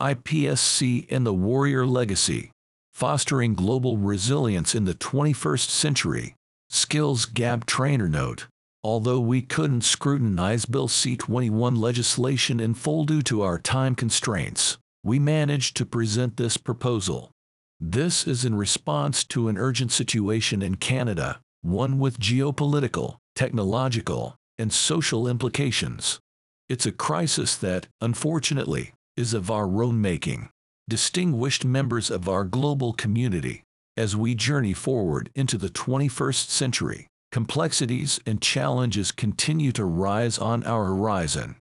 IPSC and the Warrior Legacy, Fostering Global Resilience in the 21st Century, Skills Gap Trainer Note. Although we couldn't scrutinize Bill C-21 legislation in full due to our time constraints, we managed to present this proposal. This is in response to an urgent situation in Canada, one with geopolitical, technological, and social implications. It's a crisis that, unfortunately, is of our own making. Distinguished members of our global community, as we journey forward into the 21st century, complexities and challenges continue to rise on our horizon.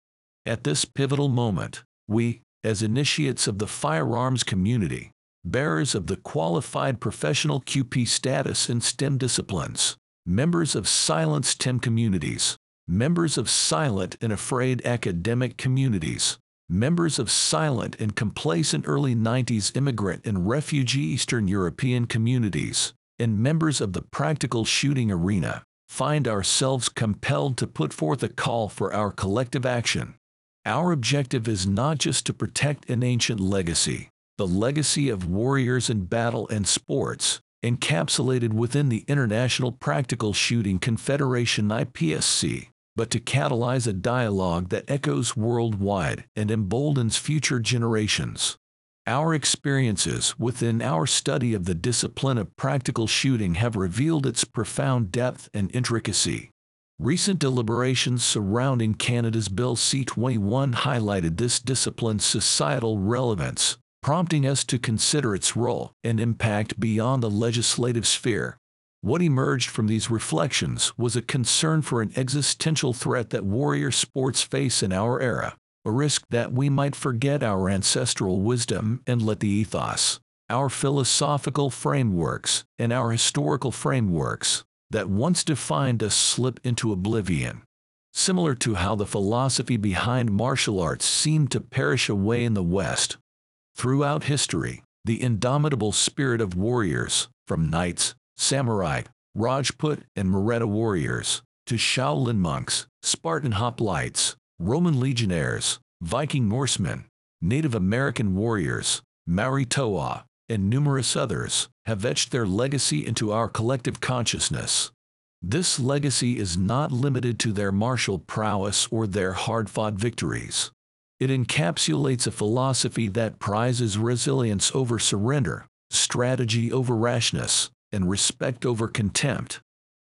At this pivotal moment, we, as initiates of the firearms community, bearers of the qualified professional QP status in STEM disciplines, members of silent STEM communities, members of silent and afraid academic communities, members of silent and complacent early 90s immigrant and refugee Eastern European communities, and members of the practical shooting arena, find ourselves compelled to put forth a call for our collective action. Our objective is not just to protect an ancient legacy, the legacy of warriors in battle and sports, encapsulated within the International Practical Shooting Confederation IPSC, but to catalyze a dialogue that echoes worldwide and emboldens future generations. Our experiences within our study of the discipline of practical shooting have revealed its profound depth and intricacy. Recent deliberations surrounding Canada's Bill C-21 highlighted this discipline's societal relevance, prompting us to consider its role and impact beyond the legislative sphere. What emerged from these reflections was a concern for an existential threat that warrior sports face in our era, a risk that we might forget our ancestral wisdom and let the ethos, our philosophical frameworks, and our historical frameworks that once defined us slip into oblivion. Similar to how the philosophy behind martial arts seemed to perish away in the West. Throughout history, the indomitable spirit of warriors, from knights, samurai, Rajput and Maratha warriors, to Shaolin monks, Spartan hoplites, Roman legionnaires, Viking Norsemen, Native American warriors, Maori Toa, and numerous others, have etched their legacy into our collective consciousness. This legacy is not limited to their martial prowess or their hard-fought victories. It encapsulates a philosophy that prizes resilience over surrender, strategy over rashness, and respect over contempt.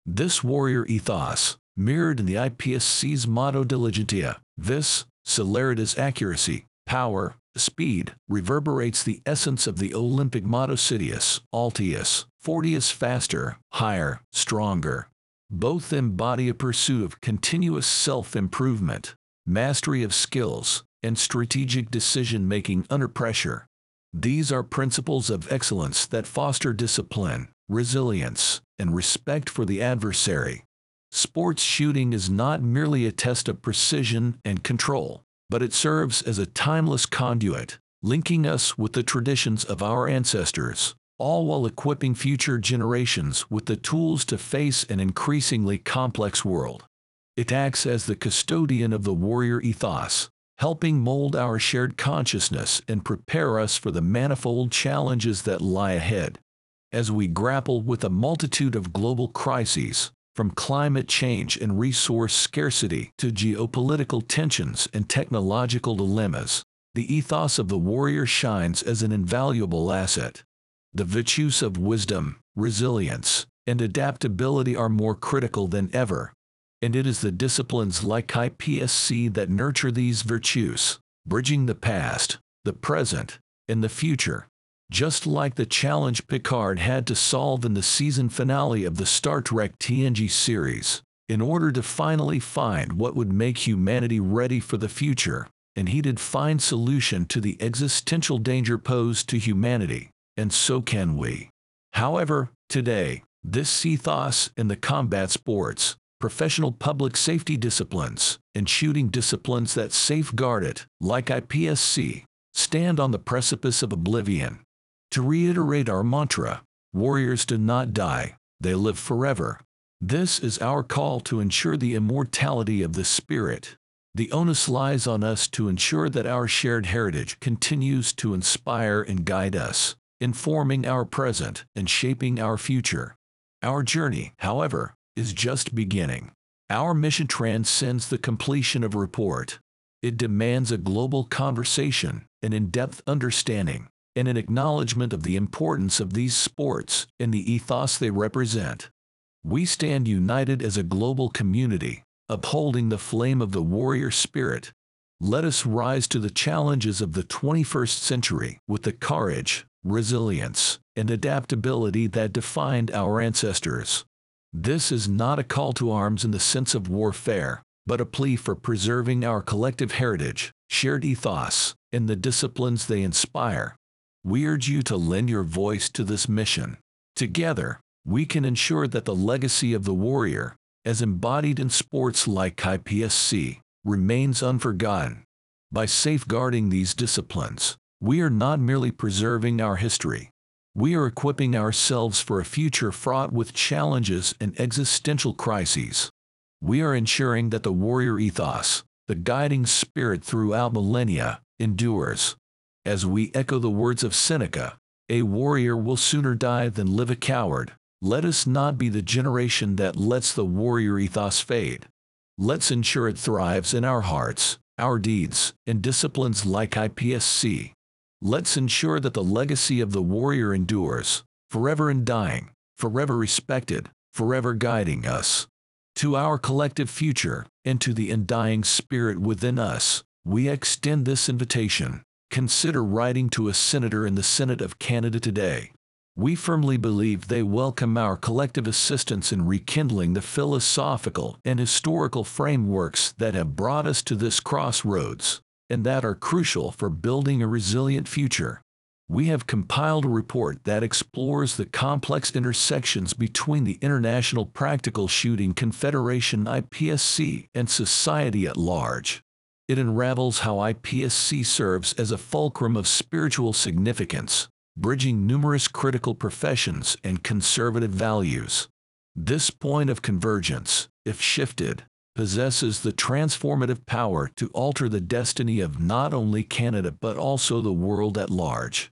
This warrior ethos, mirrored in the IPSC's motto Diligentia, this, Celeritas accuracy, power, speed, reverberates the essence of the Olympic motto Citius, Altius, Fortius faster, higher, stronger. Both embody a pursuit of continuous self-improvement, mastery of skills, and strategic decision-making under pressure. These are principles of excellence that foster discipline, resilience, and respect for the adversary. Sports shooting is not merely a test of precision and control, but it serves as a timeless conduit, linking us with the traditions of our ancestors, all while equipping future generations with the tools to face an increasingly complex world. It acts as the custodian of the warrior ethos, helping mold our shared consciousness and prepare us for the manifold challenges that lie ahead. As we grapple with a multitude of global crises, from climate change and resource scarcity to geopolitical tensions and technological dilemmas, the ethos of the warrior shines as an invaluable asset. The virtues of wisdom, resilience, and adaptability are more critical than ever, and it is the disciplines like IPSC that nurture these virtues, bridging the past, the present, and the future. Just like the challenge Picard had to solve in the season finale of the Star Trek TNG series, in order to finally find what would make humanity ready for the future, and he did find solution to the existential danger posed to humanity, and so can we. However, today, this ethos in the combat sports, professional public safety disciplines, and shooting disciplines that safeguard it, like IPSC, stand on the precipice of oblivion. To reiterate our mantra, warriors do not die, they live forever. This is our call to ensure the immortality of the spirit. The onus lies on us to ensure that our shared heritage continues to inspire and guide us, informing our present and shaping our future. Our journey, however, is just beginning. Our mission transcends the completion of a report. It demands a global conversation, an in-depth understanding, and an acknowledgement of the importance of these sports and the ethos they represent. We stand united as a global community, upholding the flame of the warrior spirit. Let us rise to the challenges of the 21st century with the courage, resilience, and adaptability that defined our ancestors. This is not a call to arms in the sense of warfare, but a plea for preserving our collective heritage, shared ethos, and the disciplines they inspire. We urge you to lend your voice to this mission. Together, we can ensure that the legacy of the warrior, as embodied in sports like IPSC, remains unforgotten. By safeguarding these disciplines, we are not merely preserving our history. We are equipping ourselves for a future fraught with challenges and existential crises. We are ensuring that the warrior ethos, the guiding spirit throughout millennia, endures. As we echo the words of Seneca, "A warrior will sooner die than live a coward." Let us not be the generation that lets the warrior ethos fade. Let's ensure it thrives in our hearts, our deeds, and disciplines like IPSC. Let's ensure that the legacy of the warrior endures, forever undying, forever respected, forever guiding us. To our collective future, and to the undying spirit within us, we extend this invitation. Consider writing to a senator in the Senate of Canada today. We firmly believe they welcome our collective assistance in rekindling the philosophical and historical frameworks that have brought us to this crossroads, and that are crucial for building a resilient future. We have compiled a report that explores the complex intersections between the International Practical Shooting Confederation IPSC and society at large. It unravels how IPSC serves as a fulcrum of spiritual significance, bridging numerous critical professions and conservative values. This point of convergence, if shifted, possesses the transformative power to alter the destiny of not only Canada but also the world at large.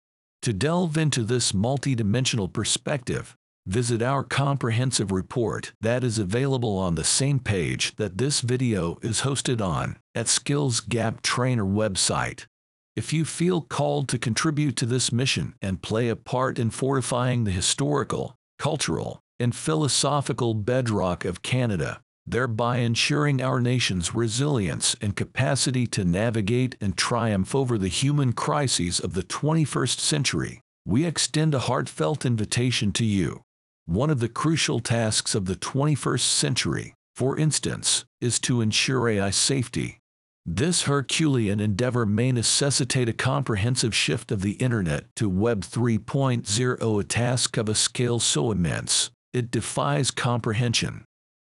To delve into this multidimensional perspective, visit our comprehensive report that is available on the same page that this video is hosted on, at Skills Gap Trainer website. If you feel called to contribute to this mission and play a part in fortifying the historical, cultural, and philosophical bedrock of Canada, thereby ensuring our nation's resilience and capacity to navigate and triumph over the human crises of the 21st century, we extend a heartfelt invitation to you. One of the crucial tasks of the 21st century, for instance, is to ensure AI safety. This Herculean endeavor may necessitate a comprehensive shift of the Internet to Web 3.0, a task of a scale so immense, it defies comprehension.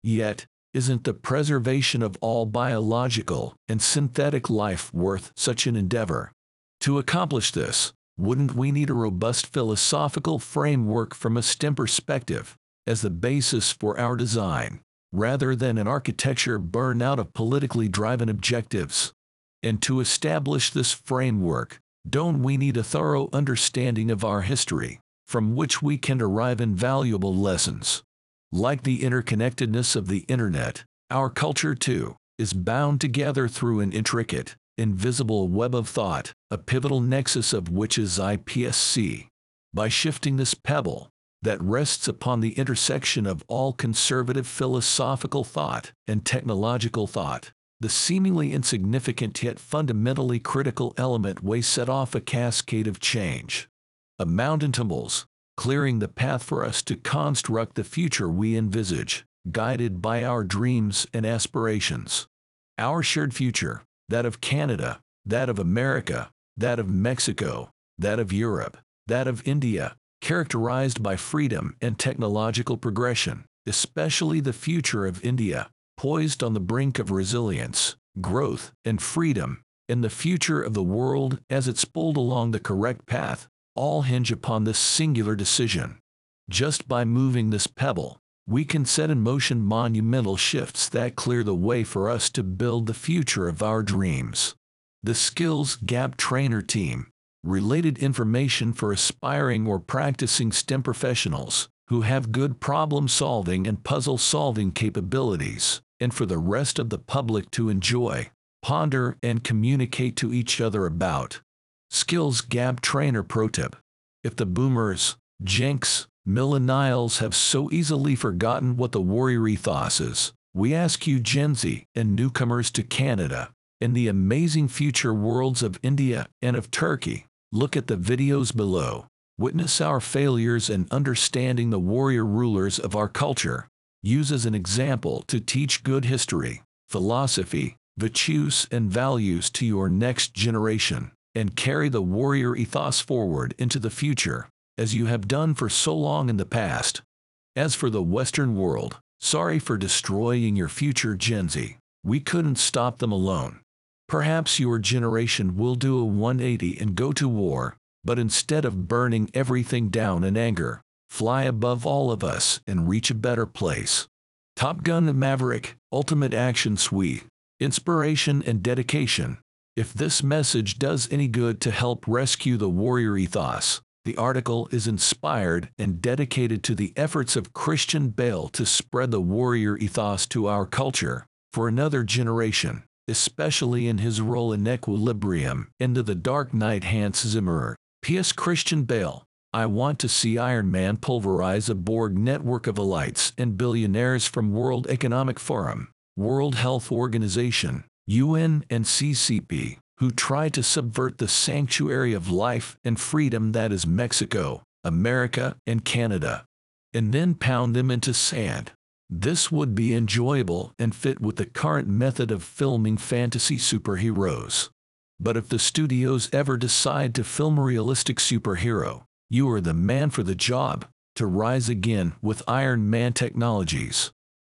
Yet, isn't the preservation of all biological and synthetic life worth such an endeavor? To accomplish this, wouldn't we need a robust philosophical framework from a STEM perspective as the basis for our design, rather than an architecture born out of politically driven objectives? And to establish this framework, don't we need a thorough understanding of our history, from which we can derive invaluable lessons? Like the interconnectedness of the Internet, our culture, too, is bound together through an intricate, invisible web of thought, a pivotal nexus of which is IPSC. By shifting this pebble, that rests upon the intersection of all conservative philosophical thought and technological thought, the seemingly insignificant yet fundamentally critical element will set off a cascade of change. A mountain tumbles, clearing the path for us to construct the future we envisage, guided by our dreams and aspirations. Our shared future, that of Canada, that of America, that of Mexico, that of Europe, that of India, characterized by freedom and technological progression, especially the future of India, poised on the brink of resilience, growth, and freedom, and the future of the world as it's pulled along the correct path, all hinge upon this singular decision. Just by moving this pebble, we can set in motion monumental shifts that clear the way for us to build the future of our dreams. The Skills Gap Trainer Team. Related information for aspiring or practicing STEM professionals who have good problem-solving and puzzle-solving capabilities, and for the rest of the public to enjoy, ponder, and communicate to each other about. Skills Gap Trainer Pro Tip. If the boomers, jinx, millennials have so easily forgotten what the warrior ethos is, we ask you Gen Z and newcomers to Canada, in the amazing future worlds of India and of Turkey, look at the videos below. Witness our failures in understanding the warrior rulers of our culture. Use as an example to teach good history, philosophy, virtues, and values to your next generation, and carry the warrior ethos forward into the future, as you have done for so long in the past. As for the Western world, sorry for destroying your future, Gen Z. We couldn't stop them alone. Perhaps your generation will do a 180 and go to war, but instead of burning everything down in anger, fly above all of us and reach a better place. Top Gun Maverick, Ultimate Action Suite. Inspiration and dedication. If this message does any good to help rescue the warrior ethos, the article is inspired and dedicated to the efforts of Christian Bale to spread the warrior ethos to our culture, for another generation, especially in his role in Equilibrium, into the Dark Knight Hans Zimmer. P.S. Christian Bale, I want to see Iron Man pulverize a Borg network of elites and billionaires from World Economic Forum, World Health Organization, UN, and CCP, who try to subvert the sanctuary of life and freedom that is Mexico, America, and Canada, and then pound them into sand. This would be enjoyable and fit with the current method of filming fantasy superheroes. But if the studios ever decide to film a realistic superhero, you are the man for the job, to rise again with Iron Man technologies.